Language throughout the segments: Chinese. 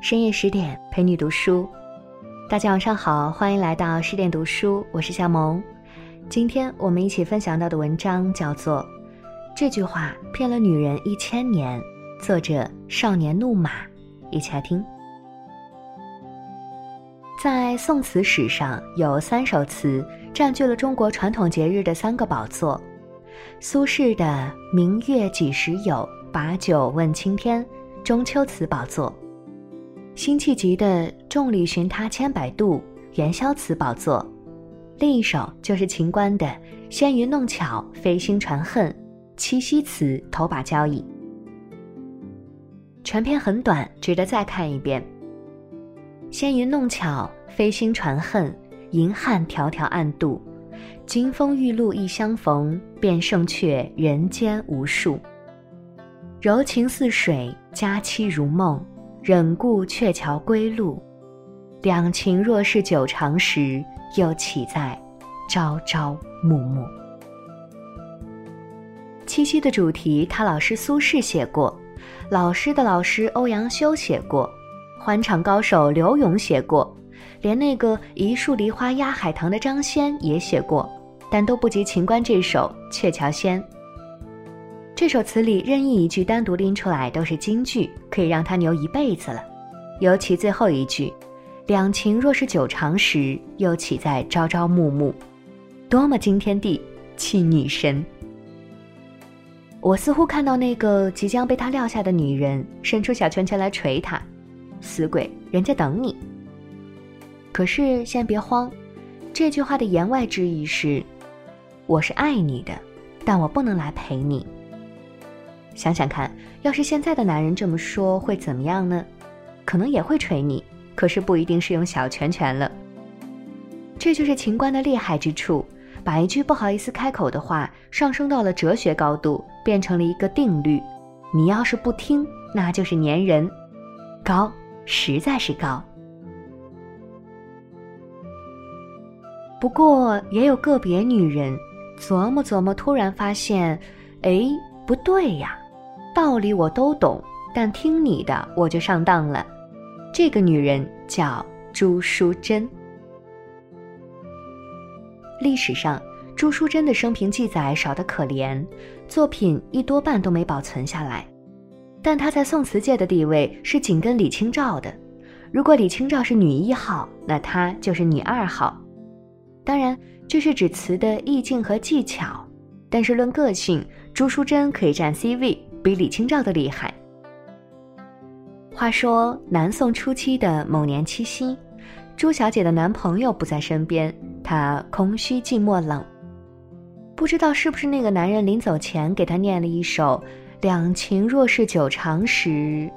深夜10点陪你读书，大家晚上好，欢迎来到10点读书，我是夏萌。今天我们一起分享到的文章叫做《这句话骗了女人1000年》，作者少年怒马，一起来听。在宋词史上，有3首词占据了中国传统节日的3个宝座。苏轼的“明月几时有，把酒问青天”中秋词宝座，辛弃疾的“众里寻他千百度”元宵词宝座，另一首就是秦观的“纤云弄巧，飞星传恨”七夕词头把交椅。全篇很短，值得再看一遍。纤云弄巧，飞星传恨，银汉迢迢暗度，金风玉露一相逢，便胜却人间无数。柔情似水，佳期如梦，忍顾鹊桥归路，两情若是久长时，又岂在朝朝暮暮。七夕的主题，他老师苏轼写过，老师的老师欧阳修写过，欢场高手柳永写过，连那个一树梨花压海棠的张先也写过，但都不及秦观这首《鹊桥仙》。这首词里任意一句单独拎出来都是金句，可以让他牛一辈子了。尤其最后一句，两情若是久长时，又岂在朝朝暮暮，多么惊天地，泣女神。我似乎看到那个即将被他撂下的女人伸出小拳拳来捶他，死鬼，人家等你。可是先别慌，这句话的言外之意是，我是爱你的，但我不能来陪你。想想看，要是现在的男人这么说会怎么样呢？可能也会捶你，可是不一定是用小拳拳了。这就是秦观的厉害之处，把一句不好意思开口的话上升到了哲学高度，变成了一个定律，你要是不听，那就是粘人。高，实在是高。不过也有个别女人琢磨琢磨，突然发现，哎，不对呀，道理我都懂，但听你的我就上当了。这个女人叫朱淑珍。历史上，朱淑珍的生平记载少得可怜，作品一多半都没保存下来。但她在宋词界的地位是紧跟李清照的，如果李清照是女1号，那她就是女2号。当然，这是指词的意境和技巧，但是论个性，朱淑珍可以占 C 位，比李清照的厉害。话说南宋初期的某年七夕，朱小姐的男朋友不在身边，她空虚寂寞冷，不知道是不是那个男人临走前给她念了一首两情若是久长时，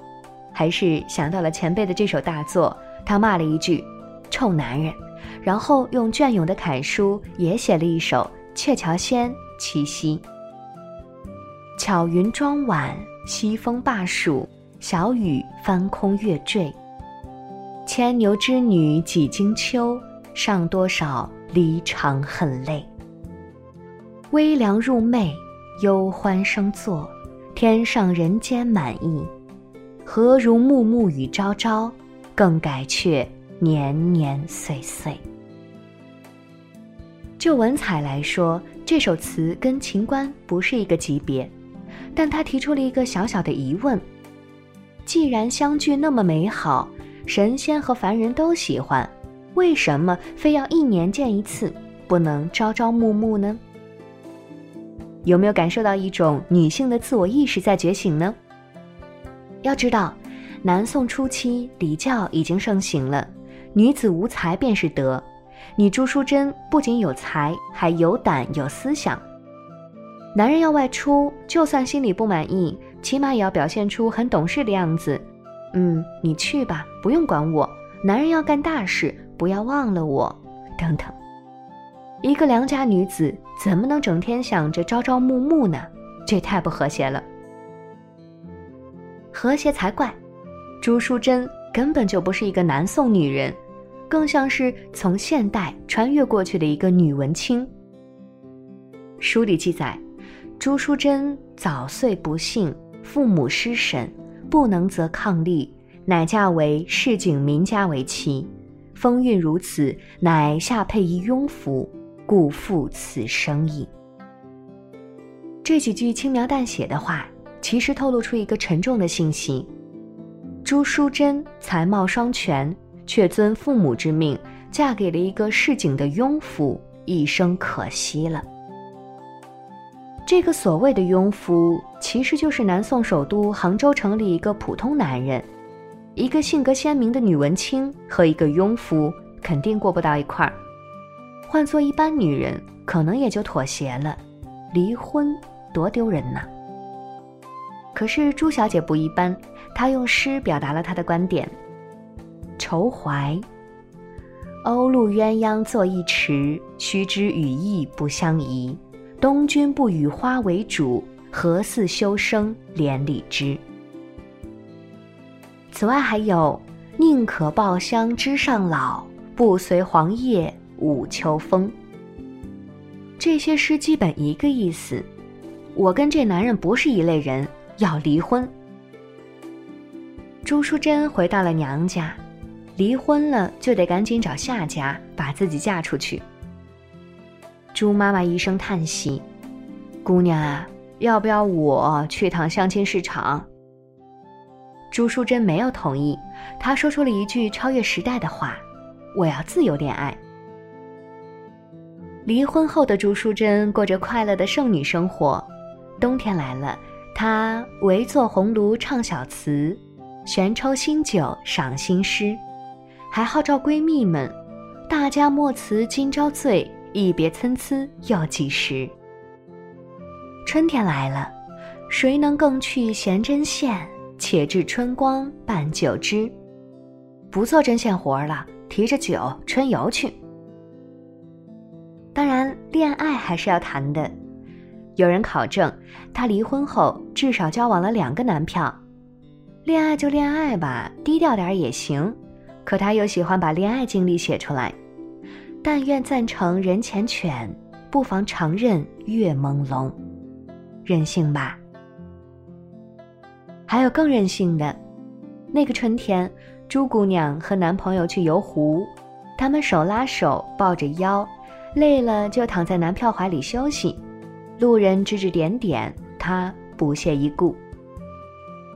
还是想到了前辈的这首大作，她骂了一句臭男人，然后用隽永的楷书也写了一首《鹊桥仙·七夕》。巧云妆晚，西风罢暑，小雨翻空月坠，牵牛织女几经秋，尚多少离肠恨泪。微凉入寐，忧欢生作，天上人间满意，何如暮暮与朝朝，更改却年年岁岁。就文采来说，这首词跟秦观不是一个级别，但他提出了一个小小的疑问，既然相聚那么美好，神仙和凡人都喜欢，为什么非要1年见一次，不能朝朝暮暮呢？有没有感受到一种女性的自我意识在觉醒呢？要知道，南宋初期礼教已经盛行了，女子无才便是德，你朱淑珍不仅有才，还有胆有思想。男人要外出，就算心里不满意，起码也要表现出很懂事的样子。你去吧，不用管我。男人要干大事，不要忘了我，等等。一个良家女子怎么能整天想着朝朝暮暮呢？这太不和谐了。和谐才怪！朱淑珍根本就不是一个南宋女人，更像是从现代穿越过去的一个女文青。书里记载，朱淑珍早岁不幸，父母失神，不能则抗力，乃驾为市井民家为妻。风韵如此，乃下配一庸夫，故复此生矣。这几句轻描淡写的话，其实透露出一个沉重的信息：朱淑珍才貌双全，却遵父母之命，嫁给了一个市井的庸夫，一生可惜了。这个所谓的庸夫，其实就是南宋首都杭州城里一个普通男人。一个性格鲜明的女文青和一个庸夫肯定过不到一块儿，换做一般女人，可能也就妥协了。离婚多丢人呐！可是朱小姐不一般，她用诗表达了她的观点：愁怀。鸥鹭鸳鸯坐一池，须知羽翼不相宜。东君不与花为主，何似修生连理枝。此外还有宁可抱香枝上老，不随黄叶舞秋风。这些诗基本一个意思，我跟这男人不是一类人，要离婚。朱淑珍回到了娘家，离婚了就得赶紧找下家，把自己嫁出去。朱妈妈一声叹息：“姑娘啊，要不要我去趟相亲市场？”朱淑珍没有同意，她说出了一句超越时代的话：“我要自由恋爱。”离婚后的朱淑珍过着快乐的剩女生活。冬天来了，她围坐红炉唱小词，悬抽新酒赏新诗，还号召闺蜜们：“大家莫辞今朝醉。”一别参差又几时。春天来了，谁能更去衔针线，且至春光伴酒枝。不做针线活了，提着酒春游去。当然恋爱还是要谈的，有人考证她离婚后至少交往了2个男票。恋爱就恋爱吧，低调点也行，可她又喜欢把恋爱经历写出来。但愿赞成人前犬，不妨常认月朦胧。任性吧。还有更任性的，那个春天，朱姑娘和男朋友去游湖，他们手拉手抱着腰，累了就躺在男票怀里休息。路人指指点点，她不屑一顾。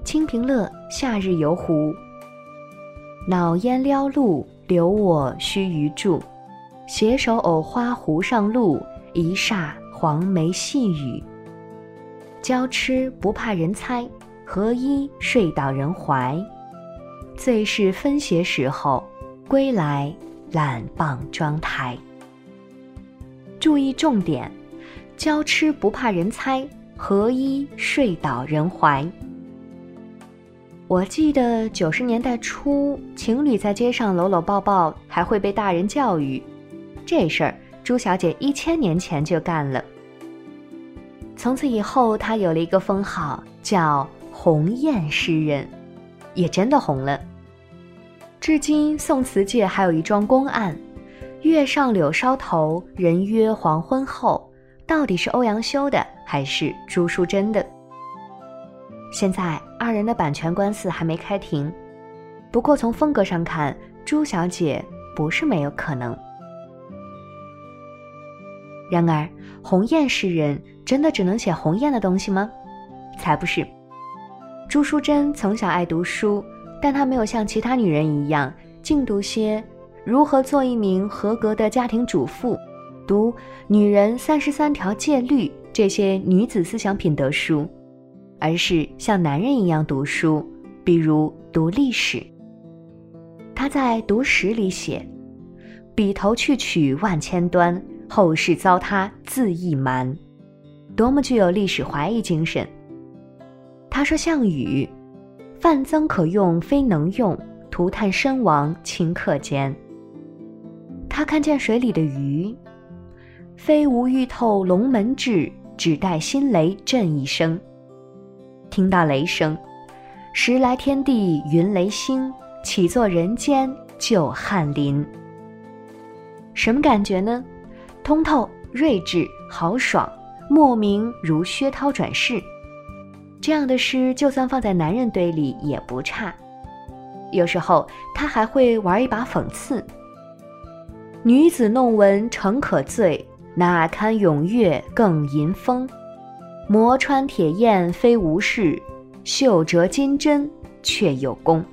清平乐夏日游湖，恼烟撩路，留我须臾住。携手偶花湖上路，一霎黄梅细雨。娇痴不怕人猜，何依睡倒人怀。最是分斜时候，归来懒傍妆台。注意重点，娇痴不怕人猜，何依睡倒人怀。我记得90年代初，情侣在街上搂搂抱抱还会被大人教育。这事儿，朱小姐1000年前就干了。从此以后，她有了一个封号，叫“红艳诗人”，也真的红了。至今，宋词界还有一桩公案：“月上柳梢头，人约黄昏后”，到底是欧阳修的还是朱淑珍的？现在，2人的版权官司还没开庭。不过，从风格上看，朱小姐不是没有可能。然而，鸿雁诗人真的只能写鸿雁的东西吗？才不是。朱淑珍从小爱读书，但她没有像其他女人一样净读些如何做一名合格的家庭主妇、读女人33条戒律这些女子思想品德书，而是像男人一样读书，比如读历史。她在《读史》里写：“笔头去取万千端。”后世糟蹋自亦蛮，多么具有历史怀疑精神。他说项羽：“范增可用非能用，徒叹身亡顷刻间。”他看见水里的鱼：“非吾欲透龙门志，只待新雷震一声。”听到雷声，时来天地云雷星，岂作人间旧翰林。什么感觉呢？通透、睿智、豪爽，莫名如薛涛转世。这样的诗就算放在男人堆里也不差。有时候他还会玩一把讽刺：“女子弄文诚可醉，哪堪踊跃更淫风。磨穿铁砚非无事，绣折金针却有功。”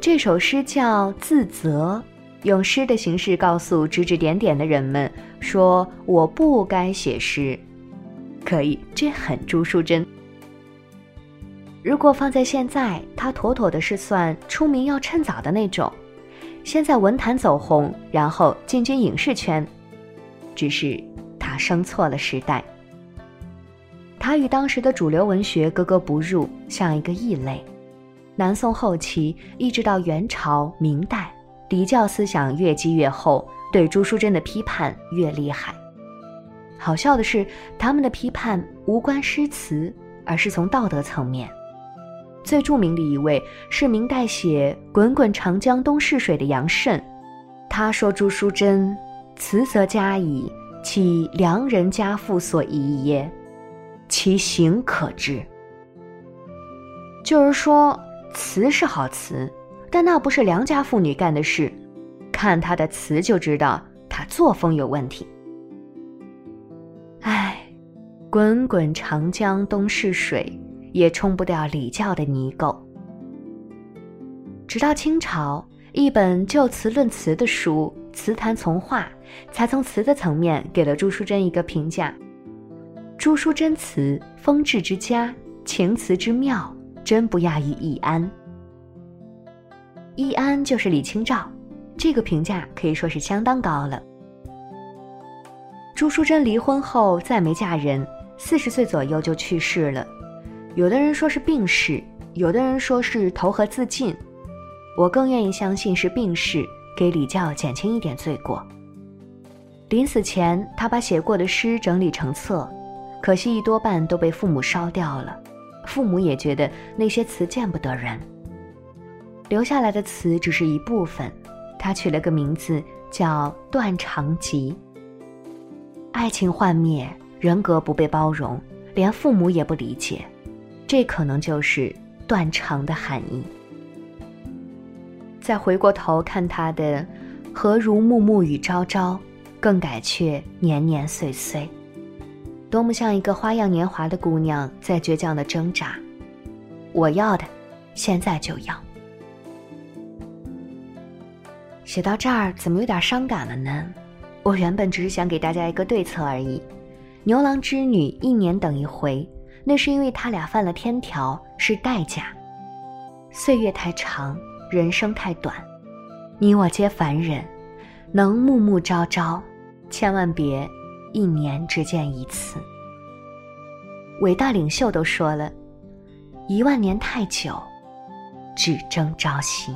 这首诗叫《自责》，用诗的形式告诉指指点点的人们说：“我不该写诗。”可以，这很朱淑珍。如果放在现在，他妥妥的是算出名要趁早的那种，先在文坛走红，然后进军影视圈。只是他生错了时代，他与当时的主流文学格格不入，像一个异类。南宋后期一直到元朝、明代，礼教思想越积越厚，对朱淑珍的批判越厉害。好笑的是，他们的批判无关诗词，而是从道德层面。最著名的一位是明代写《滚滚长江东逝水》的杨慎，他说朱淑珍：“辞则加矣，岂良人家父所宜耶？其行可知。”就是说，词是好词，但那不是良家妇女干的事，看他的词就知道他作风有问题。滚滚长江东逝水，也冲不掉礼教的泥垢。直到清朝，一本就词论词的书《词坛丛话》才从词的层面给了朱淑珍一个评价：“朱淑珍词风致之佳，情词之妙，真不亚于易安。”易安就是李清照，这个评价可以说是相当高了。朱淑珍离婚后再没嫁人，40岁左右就去世了。有的人说是病逝，有的人说是投河自尽，我更愿意相信是病逝，给礼教减轻一点罪过。临死前，他把写过的诗整理成册，可惜一多半都被父母烧掉了。父母也觉得那些词见不得人，留下来的词只是一部分。他取了个名字叫《断肠集》。爱情幻灭，人格不被包容，连父母也不理解，这可能就是断肠的含义。再回过头看他的“何如暮暮与朝朝，更改却年年岁岁”，多么像一个花样年华的姑娘在倔强的挣扎。我要的，现在就要。写到这儿，怎么有点伤感了呢？我原本只是想给大家一个对策而已。牛郎织女一年等一回，那是因为他俩犯了天条，是代价。岁月太长，人生太短，你我皆凡人，能暮暮朝朝，千万别一年只见一次。伟大领袖都说了，10000年太久，只争朝夕。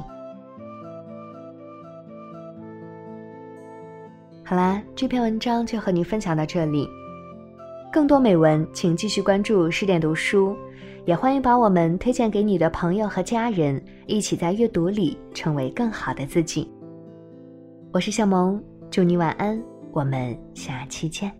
好啦，这篇文章就和您分享到这里。更多美文，请继续关注十点读书，也欢迎把我们推荐给你的朋友和家人，一起在阅读里成为更好的自己。我是小萌，祝你晚安，我们下期见。